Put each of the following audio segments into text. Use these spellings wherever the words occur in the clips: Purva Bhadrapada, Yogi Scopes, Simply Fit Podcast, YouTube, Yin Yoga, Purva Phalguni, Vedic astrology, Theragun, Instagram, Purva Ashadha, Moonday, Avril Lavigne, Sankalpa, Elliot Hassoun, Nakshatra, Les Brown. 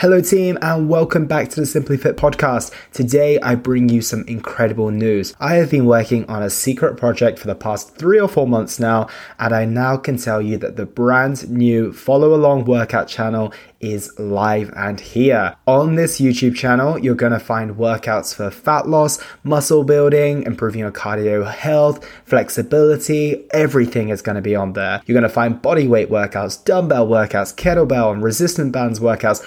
Hello team and welcome back to the Simply Fit Podcast. Today I bring you some incredible news. I have been working on a secret project for the past 3 or 4 months now, and I now can tell you that the brand new follow along workout channel is live and here. On this YouTube channel, you're going to find workouts for fat loss, muscle building, improving your cardio health, flexibility, everything is going to be on there. You're going to find body weight workouts, dumbbell workouts, kettlebell and resistance bands workouts,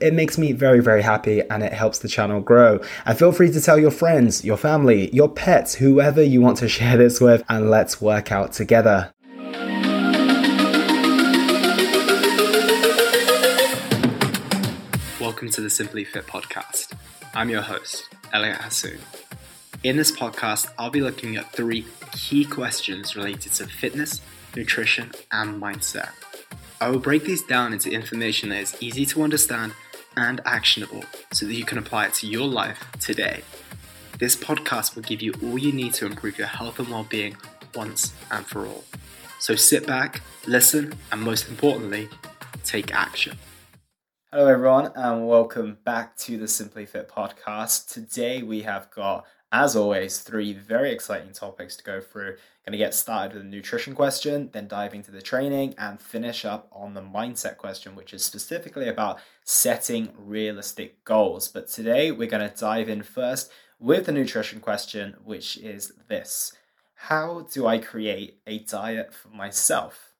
It makes me very, very happy and it helps the channel grow. And feel free to tell your friends, your family, your pets, whoever you want to share this with, and let's work out together. Welcome to the Simply Fit Podcast. I'm your host, Elliot Hassoun. In this podcast, I'll be looking at 3 key questions related to fitness, nutrition, and mindset. I will break these down into information that is easy to understand and actionable so that you can apply it to your life today. This podcast will give you all you need to improve your health and well-being once and for all. So sit back, listen, and most importantly, take action. Hello everyone and welcome back to the Simply Fit Podcast. Today we have got, as always, 3 very exciting topics to go through. Going to get started with a nutrition question, then dive into the training, and finish up on the mindset question, which is specifically about setting realistic goals. But today we're going to dive in first with the nutrition question, which is this: how do I create a diet for myself?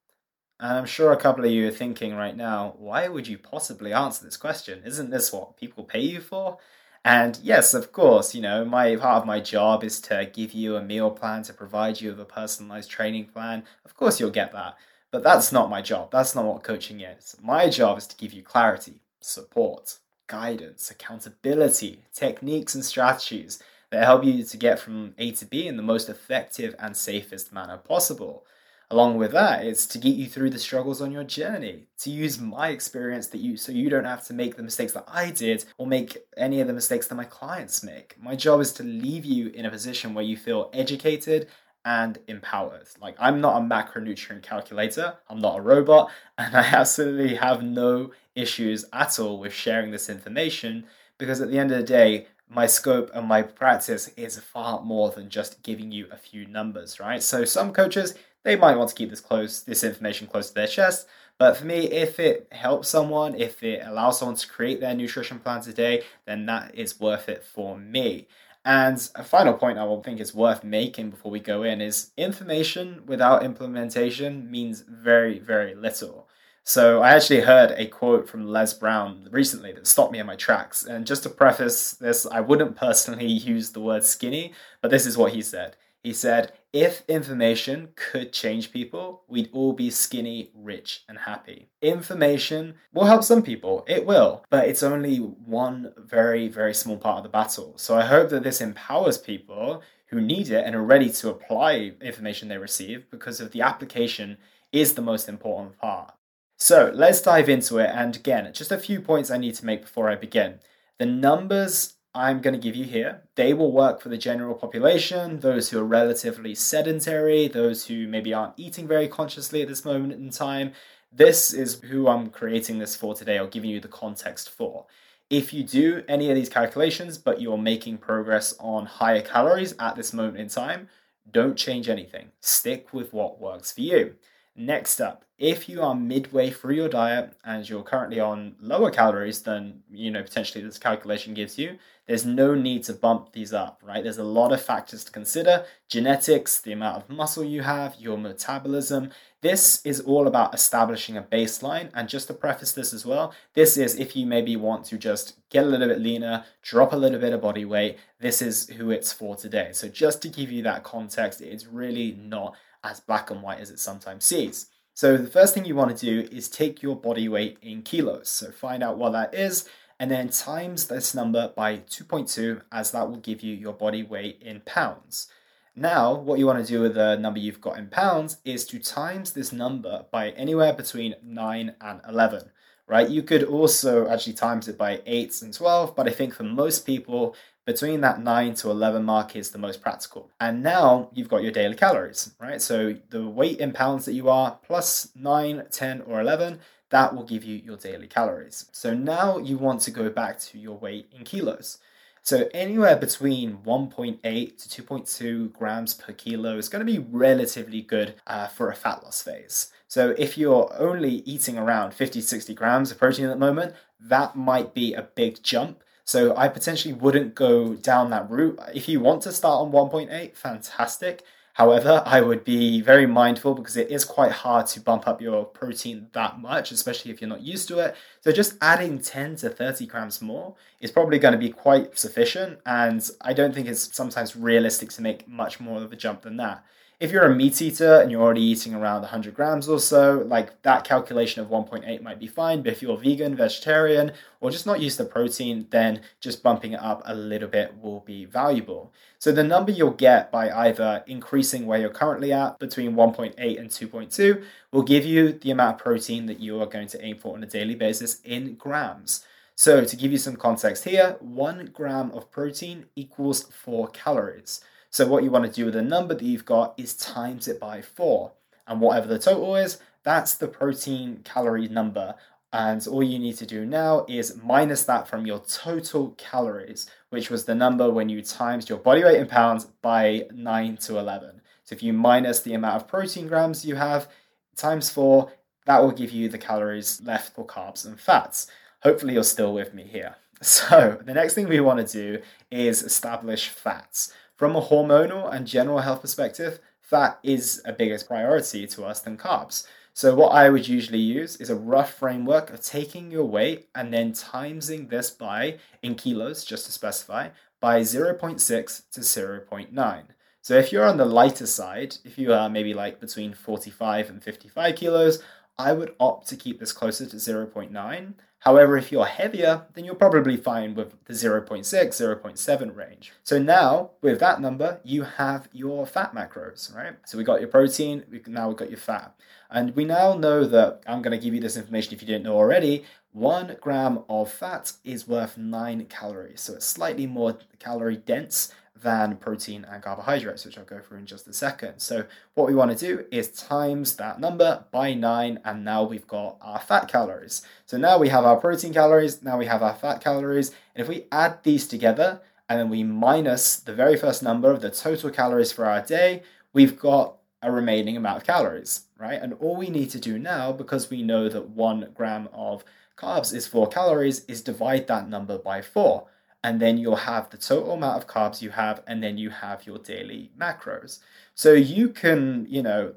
And I'm sure a couple of you are thinking right now, why would you possibly answer this question? Isn't this what people pay you for? And yes, of course, you know, part of my job is to give you a meal plan, to provide you with a personalized training plan. Of course, you'll get that. But that's not my job. That's not what coaching is. My job is to give you clarity, support, guidance, accountability, techniques and strategies that help you to get from A to B in the most effective and safest manner possible. Along with that, it's to get you through the struggles on your journey, to use my experience so you don't have to make the mistakes that I did or make any of the mistakes that my clients make. My job is to leave you in a position where you feel educated and empowered. Like, I'm not a macronutrient calculator, I'm not a robot, and I absolutely have no issues at all with sharing this information, because at the end of the day, my scope and my practice is far more than just giving you a few numbers, right? So some coaches, they might want to keep this information close to their chest. But for me, if it helps someone, if it allows someone to create their nutrition plan today, then that is worth it for me. And a final point I will think is worth making before we go in is information without implementation means very, very little. So I actually heard a quote from Les Brown recently that stopped me in my tracks. And just to preface this, I wouldn't personally use the word skinny, but this is what he said. He said, if information could change people, we'd all be skinny, rich, and happy. Information will help some people, it will, but it's only one very, very small part of the battle. So I hope that this empowers people who need it and are ready to apply information they receive, because of the application is the most important part. So let's dive into it. And again, just a few points I need to make before I begin. The numbers I'm going to give you here, they will work for the general population, those who are relatively sedentary, those who maybe aren't eating very consciously at this moment in time. This is who I'm creating this for today, or giving you the context for. If you do any of these calculations, but you're making progress on higher calories at this moment in time, don't change anything. Stick with what works for you. Next up, if you are midway through your diet and you're currently on lower calories than, you know, potentially this calculation gives you, there's no need to bump these up, right? There's a lot of factors to consider: genetics, the amount of muscle you have, your metabolism. This is all about establishing a baseline. And just to preface this as well, this is if you maybe want to just get a little bit leaner, drop a little bit of body weight, this is who it's for today. So just to give you that context, it's really not as black and white as it sometimes seems. So the first thing you want to do is take your body weight in kilos. So find out what that is and then times this number by 2.2, as that will give you your body weight in pounds. Now, what you want to do with the number you've got in pounds is to times this number by anywhere between 9 and 11, right? You could also actually times it by 8 and 12, but I think for most people, between that 9 to 11 mark is the most practical. And now you've got your daily calories, right? So the weight in pounds that you are plus 9, 10, or 11, that will give you your daily calories. So now you want to go back to your weight in kilos. So anywhere between 1.8 to 2.2 grams per kilo is going to be relatively good for a fat loss phase. So if you're only eating around 50, 60 grams of protein at the moment, that might be a big jump. So I potentially wouldn't go down that route. If you want to start on 1.8, fantastic. However, I would be very mindful because it is quite hard to bump up your protein that much, especially if you're not used to it. So just adding 10 to 30 grams more is probably going to be quite sufficient. And I don't think it's sometimes realistic to make much more of a jump than that. If you're a meat eater and you're already eating around 100 grams or so, like that calculation of 1.8 might be fine. But if you're vegan, vegetarian, or just not used to protein, then just bumping it up a little bit will be valuable. So the number you'll get by either increasing where you're currently at between 1.8 and 2.2 will give you the amount of protein that you are going to aim for on a daily basis in grams. So to give you some context here, 1 gram of protein equals 4 calories. So what you want to do with the number that you've got is times it by 4. And whatever the total is, that's the protein calorie number. And all you need to do now is minus that from your total calories, which was the number when you times your body weight in pounds by 9 to 11. So if you minus the amount of protein grams you have times 4, that will give you the calories left for carbs and fats. Hopefully you're still with me here. So the next thing we want to do is establish fats. From a hormonal and general health perspective, fat is a bigger priority to us than carbs. So what I would usually use is a rough framework of taking your weight and then timesing this by, in kilos just to specify, by 0.6 to 0.9. So if you're on the lighter side, if you are maybe like between 45 and 55 kilos, I would opt to keep this closer to 0.9. However, if you're heavier, then you're probably fine with the 0.6, 0.7 range. So now, with that number, you have your fat macros, right? So we got your protein, now we've got your fat. And we now know that, I'm going to give you this information if you didn't know already, 1 gram of fat is worth 9 calories. So it's slightly more calorie dense than protein and carbohydrates, which I'll go through in just a second. So what we want to do is times that number by 9, and now we've got our fat calories. So now we have our protein calories, now we have our fat calories, and if we add these together and then we minus the very first number of the total calories for our day, we've got a remaining amount of calories, right? And all we need to do now, because we know that 1 gram of carbs is 4 calories, is divide that number by 4. And then you'll have the total amount of carbs you have, and then you have your daily macros. So you can,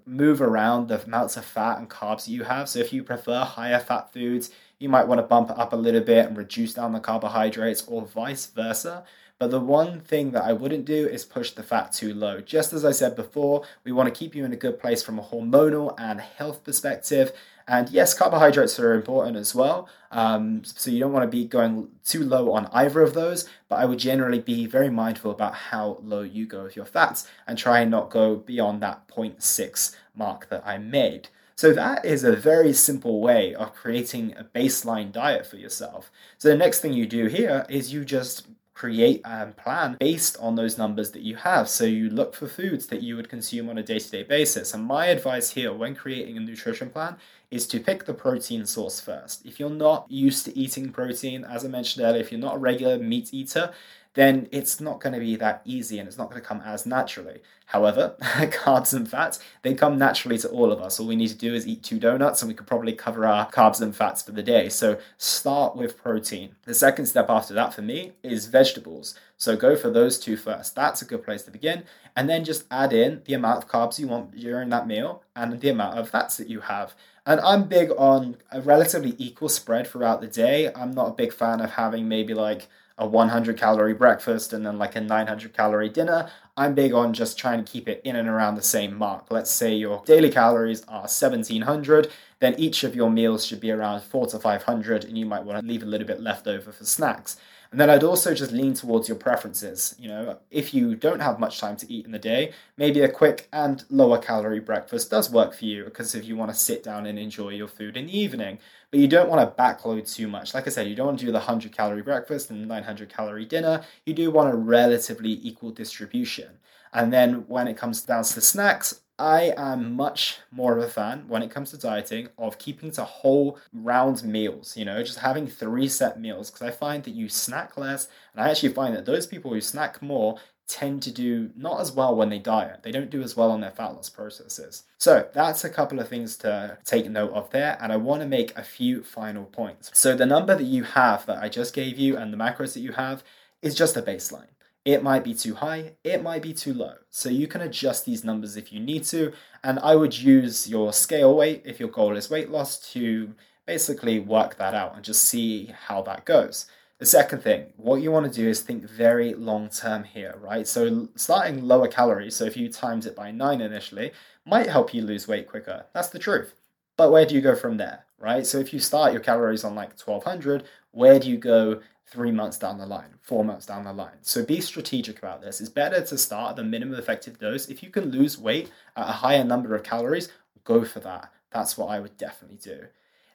move around the amounts of fat and carbs that you have. So if you prefer higher fat foods, you might want to bump it up a little bit and reduce down the carbohydrates, or vice versa. But the one thing that I wouldn't do is push the fat too low. Just as I said before, we want to keep you in a good place from a hormonal and health perspective. And yes, carbohydrates are important as well. So you don't want to be going too low on either of those. But I would generally be very mindful about how low you go with your fats and try and not go beyond that 0.6 mark that I made. So that is a very simple way of creating a baseline diet for yourself. So the next thing you do here is you just create and plan based on those numbers that you have. So you look for foods that you would consume on a day-to-day basis. And my advice here when creating a nutrition plan is to pick the protein source first. If you're not used to eating protein, as I mentioned earlier, if you're not a regular meat eater, then it's not going to be that easy and it's not going to come as naturally. However, carbs and fats, they come naturally to all of us. All we need to do is eat 2 donuts and we could probably cover our carbs and fats for the day. So start with protein. The second step after that for me is vegetables. So go for those 2 first. That's a good place to begin. And then just add in the amount of carbs you want during that meal and the amount of fats that you have. And I'm big on a relatively equal spread throughout the day. I'm not a big fan of having maybe like a 100 calorie breakfast and then like a 900 calorie dinner. I'm big on just trying to keep it in and around the same mark. Let's say your daily calories are 1,700, then each of your meals should be around 400 to 500, and you might want to leave a little bit left over for snacks. And then I'd also just lean towards your preferences. You know, if you don't have much time to eat in the day, maybe a quick and lower calorie breakfast does work for you, because if you want to sit down and enjoy your food in the evening, but you don't want to backload too much. Like I said, you don't want to do the 100 calorie breakfast and 900 calorie dinner. You do want a relatively equal distribution. And then when it comes down to the snacks, I am much more of a fan when it comes to dieting of keeping to whole round meals, you know, just having 3 set meals, because I find that you snack less, and I actually find that those people who snack more tend to do not as well when they diet. They don't do as well on their fat loss processes. So that's a couple of things to take note of there, and I want to make a few final points. So the number that you have that I just gave you and the macros that you have is just a baseline. It might be too high, it might be too low. So you can adjust these numbers if you need to. And I would use your scale weight, if your goal is weight loss, to basically work that out and just see how that goes. The second thing, what you want to do is think very long term here, right? So starting lower calories, so if you times it by 9 initially, might help you lose weight quicker. That's the truth. But where do you go from there, right? So if you start your calories on like 1,200, where do you go 3 months down the line, 4 months down the line? So be strategic about this. It's better to start at the minimum effective dose. If you can lose weight at a higher number of calories, go for that. That's what I would definitely do.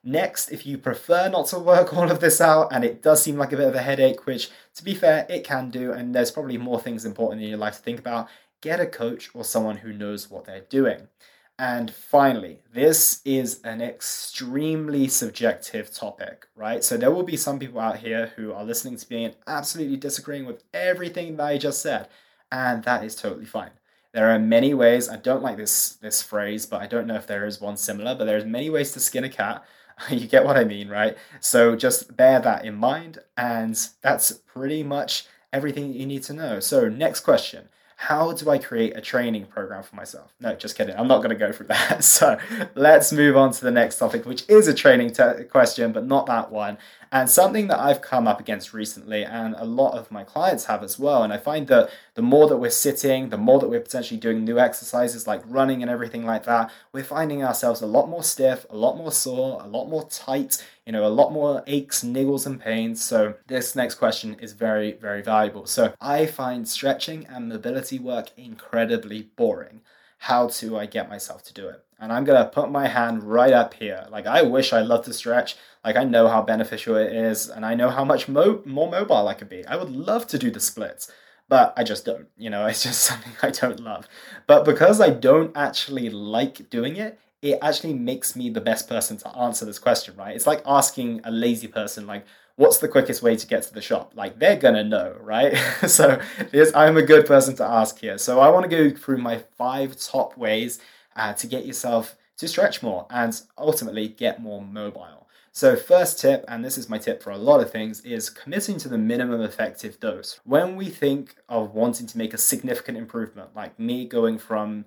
Next, if you prefer not to work all of this out and it does seem like a bit of a headache, which to be fair, it can do, and there's probably more things important in your life to think about, get a coach or someone who knows what they're doing. And finally, this is an extremely subjective topic, right? So there will be some people out here who are listening to me and absolutely disagreeing with everything that I just said, and that is totally fine. There are many ways, I don't like this phrase, but I don't know if there is one similar, but there's many ways to skin a cat. You get what I mean, right? So just bear that in mind, and that's pretty much everything that you need to know. So next question. How do I create a training program for myself? No, just kidding. I'm not going to go through that. So let's move on to the next topic, which is a training question, but not that one. And something that I've come up against recently, and a lot of my clients have as well. And I find that the more that we're sitting, the more that we're potentially doing new exercises like running and everything like that, we're finding ourselves a lot more stiff, a lot more sore, a lot more tight, you know, a lot more aches, niggles, and pains. So this next question is very, very valuable. So I find stretching and mobility work incredibly boring. How do I get myself to do it? And I'm going to put my hand right up here. Like, I wish I loved to stretch. Like, I know how beneficial it is, and I know how much more mobile I could be. I would love to do the splits, but I just don't. You know, it's just something I don't love. But because I don't actually like doing it, it actually makes me the best person to answer this question, right? It's like asking a lazy person, like, what's the quickest way to get to the shop? Like, they're going to know, right? So yes, I'm a good person to ask here. So I want to go through my 5 top ways to get yourself to stretch more and ultimately get more mobile. So first tip, and this is my tip for a lot of things, is committing to the minimum effective dose. When we think of wanting to make a significant improvement, like me going from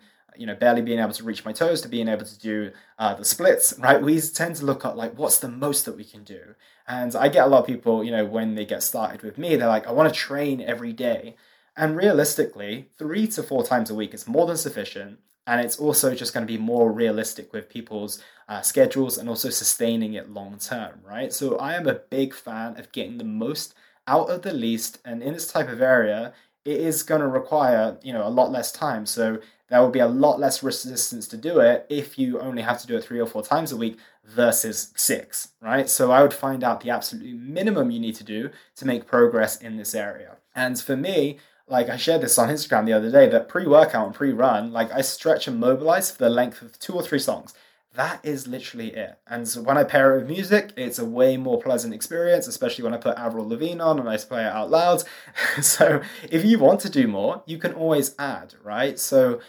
barely being able to reach my toes to being able to do the splits, right? We tend to look at like, what's the most that we can do? And I get a lot of people, when they get started with me, they're like, I want to train every day. And realistically, 3 to 4 times a week is more than sufficient. And it's also just going to be more realistic with people's schedules and also sustaining it long term, right? So I am a big fan of getting the most out of the least. And in this type of area, it is going to require, a lot less time. So there will be a lot less resistance to do it if you only have to do it 3 or 4 times a week versus 6, right? So I would find out the absolute minimum you need to do to make progress in this area. And for me, like I shared this on Instagram the other day, that pre-workout and pre-run, like I stretch and mobilize for the length of 2 or 3 songs. That is literally it. And so when I pair it with music, it's a way more pleasant experience, especially when I put Avril Lavigne on and I play it out loud. So if you want to do more, you can always add, right? So,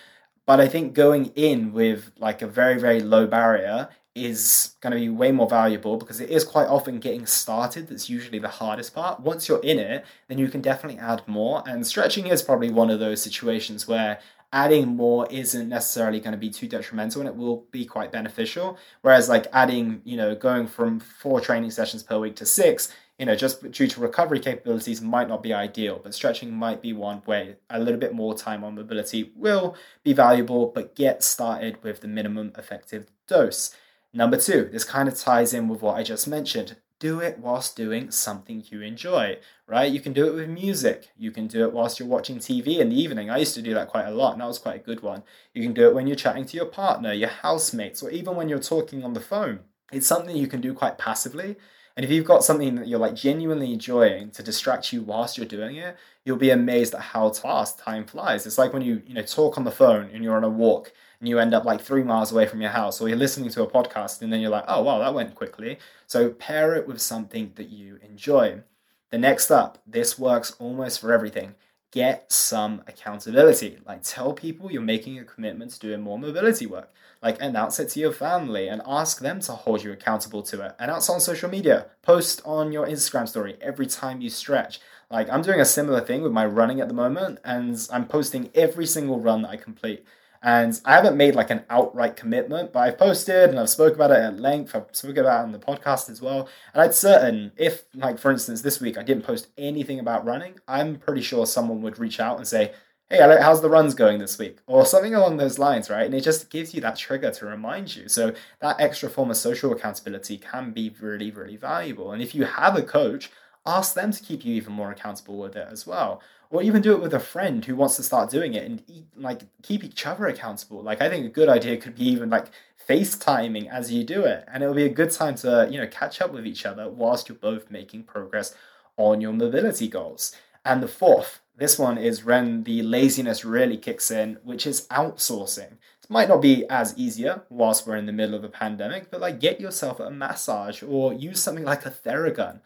but I think going in with like a very, very low barrier is going to be way more valuable, because it is quite often getting started that's usually the hardest part. Once you're in it, then you can definitely add more. And stretching is probably one of those situations where adding more isn't necessarily going to be too detrimental, and it will be quite beneficial. Whereas like adding, going from 4 training sessions per week to 6, you know, just due to recovery capabilities might not be ideal, but stretching might be one way. A little bit more time on mobility will be valuable, but get started with the minimum effective dose. Number two, this kind of ties in with what I just mentioned. Do it whilst doing something you enjoy, right? You can do it with music. You can do it whilst you're watching TV in the evening. I used to do that quite a lot, and that was quite a good one. You can do it when you're chatting to your partner, your housemates, or even when you're talking on the phone. It's something you can do quite passively. And if you've got something that you're like genuinely enjoying to distract you whilst you're doing it, you'll be amazed at how fast time flies. It's like when you talk on the phone and you're on a walk and you end up like 3 miles away from your house, or you're listening to a podcast and then you're like, oh, wow, that went quickly. So pair it with something that you enjoy. The next up, this works almost for everything. Get some accountability. Like, tell people you're making a commitment to doing more mobility work. Like, announce it to your family and ask them to hold you accountable to it. Announce on social media. Post on your Instagram story every time you stretch. Like, I'm doing a similar thing with my running at the moment, and I'm posting every single run that I complete. And I haven't made like an outright commitment, but I've posted and I've spoken about it at length. I've spoken about it on the podcast as well. And I'd certain if, like, for instance, this week I didn't post anything about running, I'm pretty sure someone would reach out and say, hey, how's the runs going this week? Or something along those lines, right? And it just gives you that trigger to remind you. So that extra form of social accountability can be really, really valuable. And if you have a coach, ask them to keep you even more accountable with it as well. Or even do it with a friend who wants to start doing it, and like keep each other accountable. Like, I think a good idea could be even like FaceTiming as you do it. And it'll be a good time to, you know, catch up with each other whilst you're both making progress on your mobility goals. And the fourth, this one is when the laziness really kicks in, which is outsourcing. Might not be as easier whilst we're in the middle of a pandemic, but like get yourself a massage or use something like a Theragun,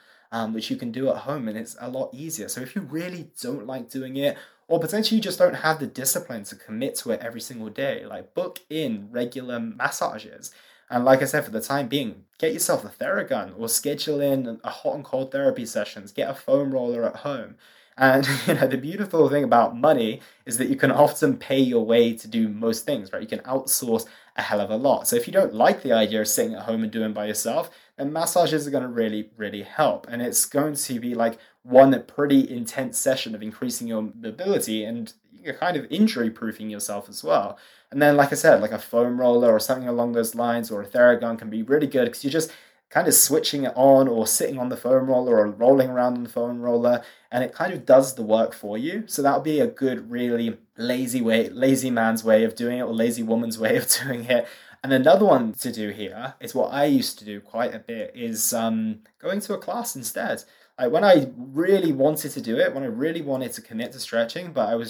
which you can do at home, and it's a lot easier. So if you really don't like doing it, or potentially you just don't have the discipline to commit to it every single day, like book in regular massages. And like I said, for the time being, get yourself a Theragun or schedule in a hot and cold therapy sessions, get a foam roller at home. And, you know, the beautiful thing about money is that you can often pay your way to do most things, right? You can outsource a hell of a lot. So if you don't like the idea of sitting at home and doing by yourself, then massages are going to really, really help. And it's going to be like one pretty intense session of increasing your mobility, and you're kind of injury-proofing yourself as well. And then, like I said, like a foam roller or something along those lines, or a Theragun can be really good because you just kind of switching it on, or sitting on the foam roller, or rolling around on the foam roller, and it kind of does the work for you. So that'll be a good, really lazy man's way of doing it, or lazy woman's way of doing it. And another one to do here is what I used to do quite a bit is going to a class instead. Like when I really wanted to do it, when I really wanted to commit to stretching, but I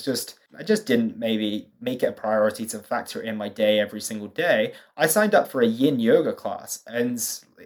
just didn't maybe make it a priority to factor it in my day every single day, I signed up for a Yin Yoga class. And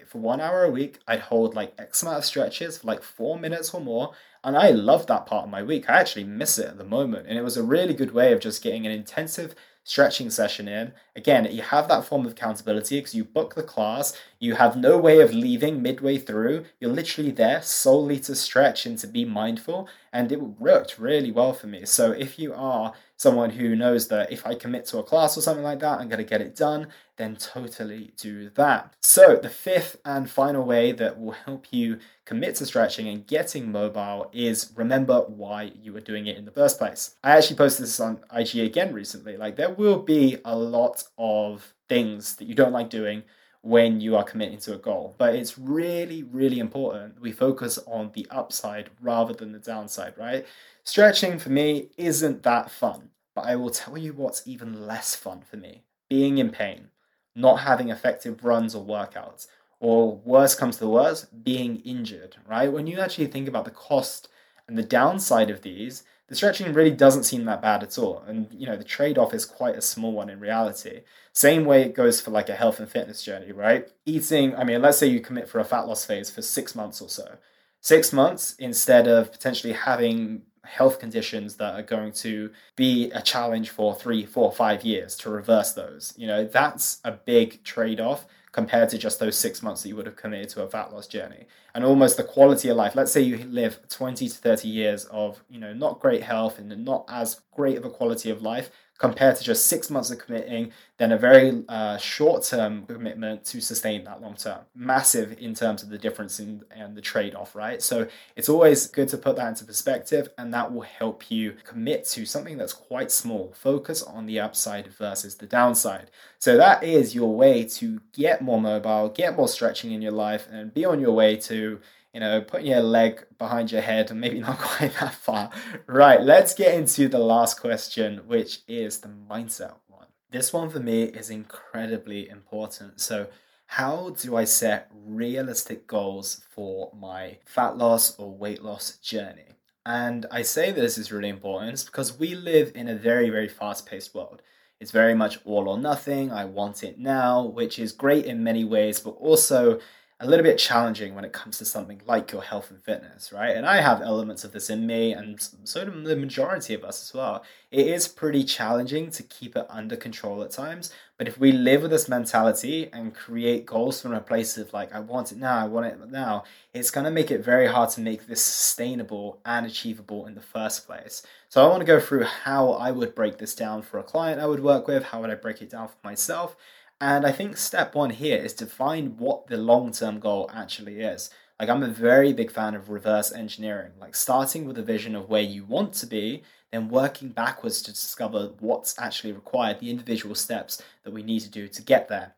for 1 hour a week, I'd hold like X amount of stretches for like 4 minutes or more. And I loved that part of my week. I actually miss it at the moment. And it was a really good way of just getting an intensive stretching session in. Again, you have that form of accountability because you book the class, you have no way of leaving midway through, you're literally there solely to stretch and to be mindful, and it worked really well for me. So if you are someone who knows that if I commit to a class or something like that, I'm going to get it done, then totally do that. So the fifth and final way that will help you commit to stretching and getting mobile is remember why you were doing it in the first place. I actually posted this on IG again recently. Like, there will be a lot of things that you don't like doing when you are committing to a goal, but it's really, really important we focus on the upside rather than the downside, right? Stretching for me isn't that fun, but I will tell you what's even less fun for me. Being in pain, not having effective runs or workouts, or worse comes to worse, being injured, right? When you actually think about the cost and the downside of these, the stretching really doesn't seem that bad at all. And, you know, the trade-off is quite a small one in reality. Same way it goes for like a health and fitness journey, right? Eating, I mean, let's say you commit for a fat loss phase for 6 months or so. 6 months instead of potentially having health conditions that are going to be a challenge for 3, 4, 5 years to reverse those. You know, that's a big trade-off compared to just those 6 months that you would have committed to a fat loss journey. And almost the quality of life, let's say you live 20 to 30 years of, you know, not great health and not as great of a quality of life compared to just 6 months of committing, then a very short-term commitment to sustain that long-term. Massive in terms of the difference and the trade-off, right? So it's always good to put that into perspective, and that will help you commit to something that's quite small. Focus on the upside versus the downside. So that is your way to get more mobile, get more stretching in your life, and be on your way to, you know, putting your leg behind your head, and maybe not quite that far. Right, let's get into the last question, which is the mindset one. This one for me is incredibly important. So how do I set realistic goals for my fat loss or weight loss journey? And I say this is really important because we live in a very, very fast-paced world. It's very much all or nothing. I want it now, which is great in many ways, but also a little bit challenging when it comes to something like your health and fitness, right? And I have elements of this in me, and so do the majority of us as well. It is pretty challenging to keep it under control at times, but if we live with this mentality and create goals from a place of like, I want it now, it's going to make it very hard to make this sustainable and achievable in the first place. So I want to go through how I would break this down for a client I would work with, how would I break it down for myself. And I think step one here is define what the long-term goal actually is. Like, I'm a very big fan of reverse engineering, like starting with a vision of where you want to be, then working backwards to discover what's actually required, the individual steps that we need to do to get there.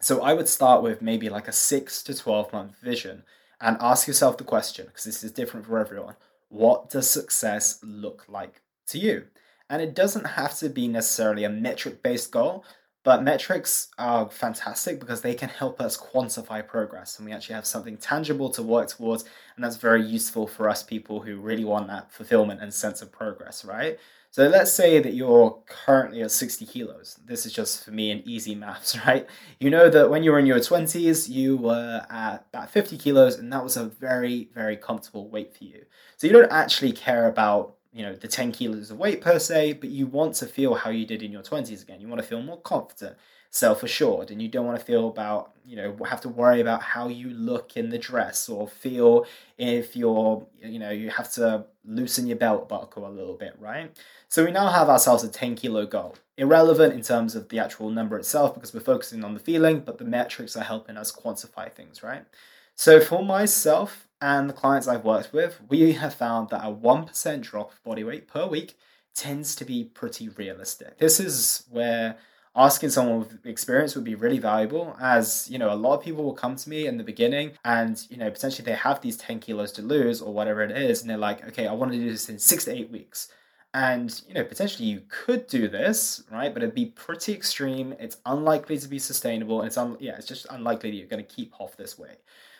So I would start with maybe like a 6 to 12 month vision and ask yourself the question, because this is different for everyone, what does success look like to you? And it doesn't have to be necessarily a metric-based goal, but metrics are fantastic because they can help us quantify progress, and we actually have something tangible to work towards, and that's very useful for us people who really want that fulfillment and sense of progress, right? So let's say that you're currently at 60 kilos. This is just for me an easy maths, right? You know that when you were in your 20s, you were at about 50 kilos, and that was a very, very comfortable weight for you. So you don't actually care about, you know, the 10 kilos of weight per se, but you want to feel how you did in your 20s again. You want to feel more confident, self-assured, and you don't want to feel about, you know, have to worry about how you look in the dress or feel if you're, you know, you have to loosen your belt buckle a little bit, right? So we now have ourselves a 10 kilo goal. Irrelevant in terms of the actual number itself because we're focusing on the feeling, but the metrics are helping us quantify things, right? So for myself, and the clients I've worked with, we have found that a 1% drop of body weight per week tends to be pretty realistic. This is where asking someone with experience would be really valuable, as, you know, a lot of people will come to me in the beginning and, you know, potentially they have these 10 kilos to lose or whatever it is, and they're like, okay, I want to do this in 6 to 8 weeks. And, you know, potentially you could do this, right? But it'd be pretty extreme. It's unlikely to be sustainable. And it's just unlikely that you're going to keep off this way.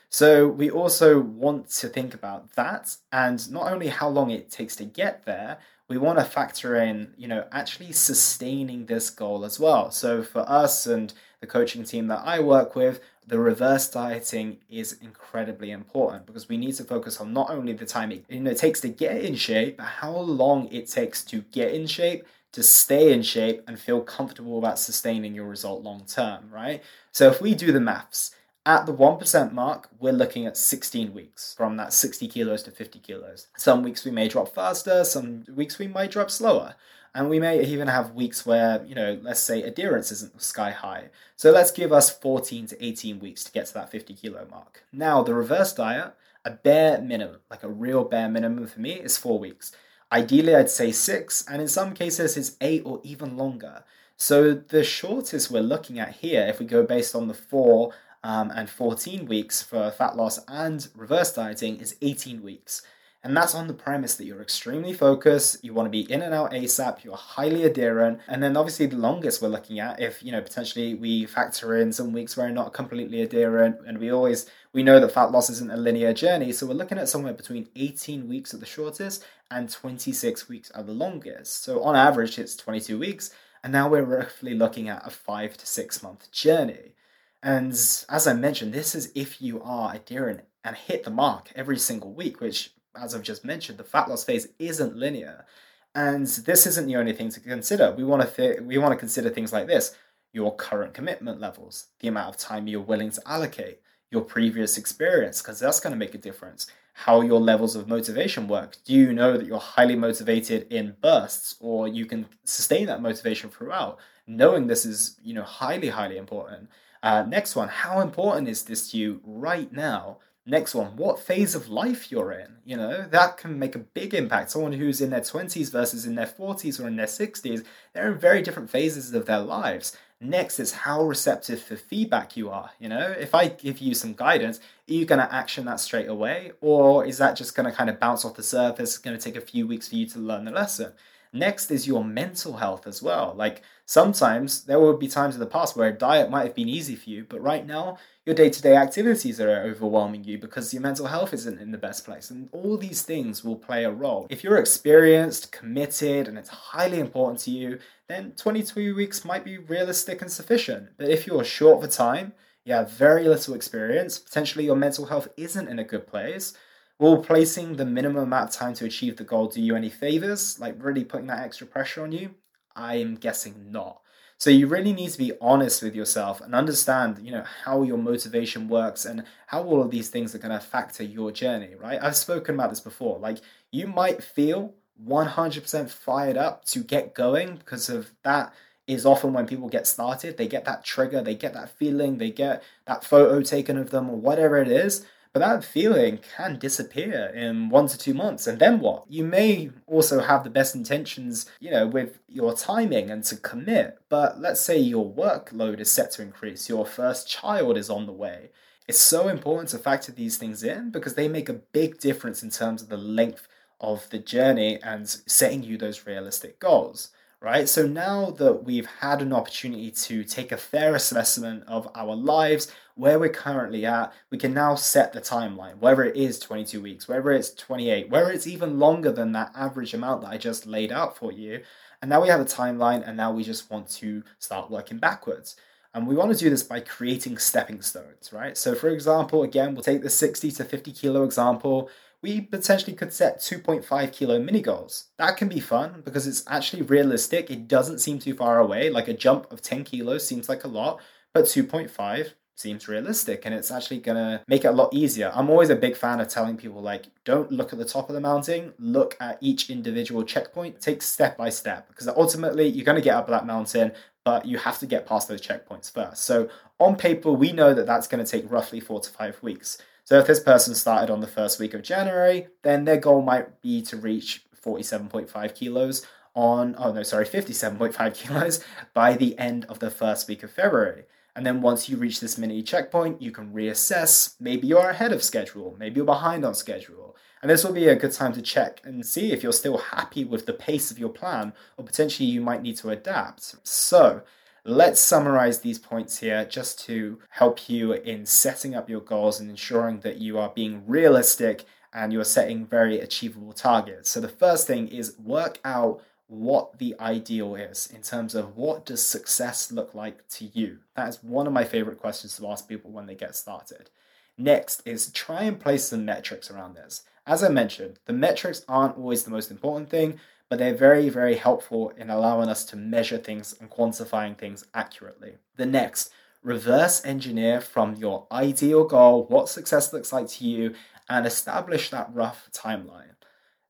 So we also want to think about that, and not only how long it takes to get there, we want to factor in, you know, actually sustaining this goal as well. So for us and the coaching team that I work with, the reverse dieting is incredibly important because we need to focus on not only the time it, you know, takes to get in shape, but how long it takes to get in shape, to stay in shape, and feel comfortable about sustaining your result long term, right? So if we do the maths, at the 1% mark, we're looking at 16 weeks from that 60 kilos to 50 kilos. Some weeks we may drop faster, some weeks we might drop slower. And we may even have weeks where, you know, let's say adherence isn't sky high. So let's give us 14 to 18 weeks to get to that 50 kilo mark. Now, the reverse diet, a bare minimum, like a real bare minimum for me, is 4 weeks. Ideally, I'd say 6, and in some cases, it's 8 or even longer. So the shortest we're looking at here, if we go based on the 4 and 14 weeks for fat loss and reverse dieting, is 18 weeks. And that's on the premise that you're extremely focused, you want to be in and out ASAP, you're highly adherent, and then obviously the longest we're looking at, if, you know, potentially we factor in some weeks where we're not completely adherent, and we know that fat loss isn't a linear journey, so we're looking at somewhere between 18 weeks at the shortest and 26 weeks at the longest. So on average, it's 22 weeks, and now we're roughly looking at a 5 to 6 month journey. And as I mentioned, this is if you are adherent and hit the mark every single week, which, as I've just mentioned, the fat loss phase isn't linear. And this isn't the only thing to consider. We want to consider things like this: your current commitment levels, the amount of time you're willing to allocate, your previous experience, because that's going to make a difference. how your levels of motivation work. Do you know that you're highly motivated in bursts, or you can sustain that motivation throughout? Knowing this is, highly, highly important. Next one, how important is this to you right now? Next one, what phase of life you're in? That can make a big impact. Someone who's in their 20s versus in their 40s or in their 60s, they're in very different phases of their lives. Next is how receptive for feedback you are. If I give you some guidance, are you going to action that straight away? Or is that just going to kind of bounce off the surface? It's going to take a few weeks for you to learn the lesson. Next is your mental health as well. Like, sometimes there will be times in the past where a diet might have been easy for you, but right now your day-to-day activities are overwhelming you because your mental health isn't in the best place. And all these things will play a role. If you're experienced, committed, and it's highly important to you, then 22 weeks might be realistic and sufficient. But if you're short for time, you have very little experience, potentially your mental health isn't in a good place, will placing the minimum amount of time to achieve the goal do you any favors? Like, really putting that extra pressure on you? I'm guessing not. So you really need to be honest with yourself and understand, how your motivation works and how all of these things are going to factor your journey, right? I've spoken about this before. Like, you might feel 100% fired up to get going because of that is often when people get started. They get that trigger, they get that feeling, they get that photo taken of them or whatever it is. But that feeling can disappear in 1 to 2 months. And then what? You may also have the best intentions, with your timing and to commit. But let's say your workload is set to increase. Your first child is on the way. It's so important to factor these things in because they make a big difference in terms of the length of the journey and setting you those realistic goals, right? So now that we've had an opportunity to take a fair assessment of our lives, where we're currently at, we can now set the timeline, whether it is 22 weeks, whether it's 28, whether it's even longer than that average amount that I just laid out for you. And now we have a timeline, and now we just want to start working backwards. And we want to do this by creating stepping stones, right? So for example, again, we'll take the 60 to 50 kilo example. We potentially could set 2.5 kilo mini goals. That can be fun because it's actually realistic. It doesn't seem too far away. Like, a jump of 10 kilos seems like a lot, but 2.5 seems realistic, and it's actually going to make it a lot easier. I'm always a big fan of telling people, like, don't look at the top of the mountain, look at each individual checkpoint, take step by step, because ultimately you're going to get up that mountain, but you have to get past those checkpoints first. So on paper, we know that that's going to take roughly 4 to 5 weeks. So if this person started on the first week of January, then their goal might be to reach 47.5 kilos 57.5 kilos by the end of the first week of February. And then once you reach this mini checkpoint, you can reassess. Maybe you're ahead of schedule, maybe you're behind on schedule. And this will be a good time to check and see if you're still happy with the pace of your plan, or potentially you might need to adapt. So let's summarize these points here just to help you in setting up your goals and ensuring that you are being realistic and you're setting very achievable targets. So the first thing is work out what the ideal is in terms of what does success look like to you. That is one of my favorite questions to ask people when they get started. Next is try and place some metrics around this. As I mentioned, the metrics aren't always the most important thing, but they're very, very helpful in allowing us to measure things and quantifying things accurately. The next, reverse engineer from your ideal goal what success looks like to you and establish that rough timeline.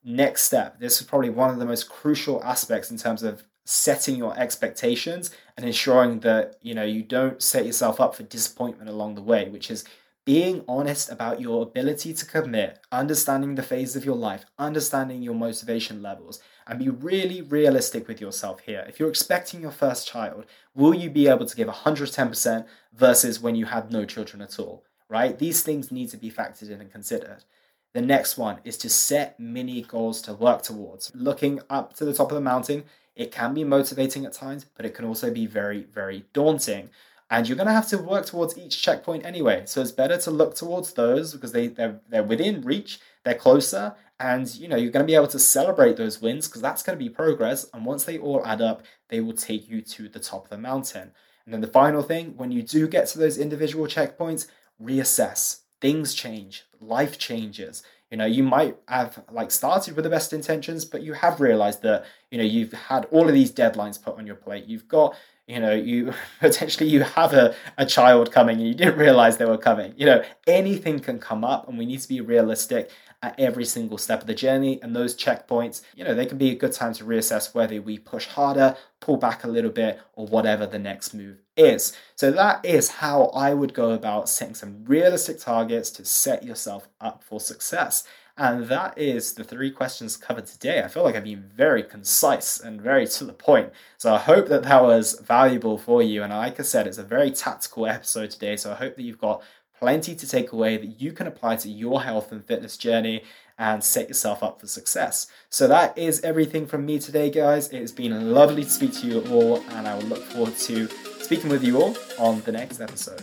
Next step, this is probably one of the most crucial aspects in terms of setting your expectations and ensuring that you don't set yourself up for disappointment along the way, which is being honest about your ability to commit, understanding the phase of your life, understanding your motivation levels, and be really realistic with yourself here. If you're expecting your first child, will you be able to give 110% versus when you had no children at all, right? These things need to be factored in and considered. The next one is to set mini goals to work towards. Looking up to the top of the mountain, it can be motivating at times, but it can also be very, very daunting. And you're going to have to work towards each checkpoint anyway. So it's better to look towards those because they're within reach, they're closer, and you're going to be able to celebrate those wins because that's going to be progress. And once they all add up, they will take you to the top of the mountain. And then the final thing, when you do get to those individual checkpoints, reassess. Things change, life changes. You might have started with the best intentions, but you have realized that, you've had all of these deadlines put on your plate. You've got, you potentially you have a child coming and you didn't realize they were coming. Anything can come up and we need to be realistic at every single step of the journey. And those checkpoints, they can be a good time to reassess whether we push harder, pull back a little bit, or whatever the next move is. So that is how I would go about setting some realistic targets to set yourself up for success. And that is the three questions covered today. I feel like I've been very concise and very to the point. So I hope that that was valuable for you. And like I said, it's a very tactical episode today. So I hope that you've got plenty to take away that you can apply to your health and fitness journey and set yourself up for success. So that is everything from me today, guys. It's been lovely to speak to you all, and I will look forward to speaking with you all on the next episode.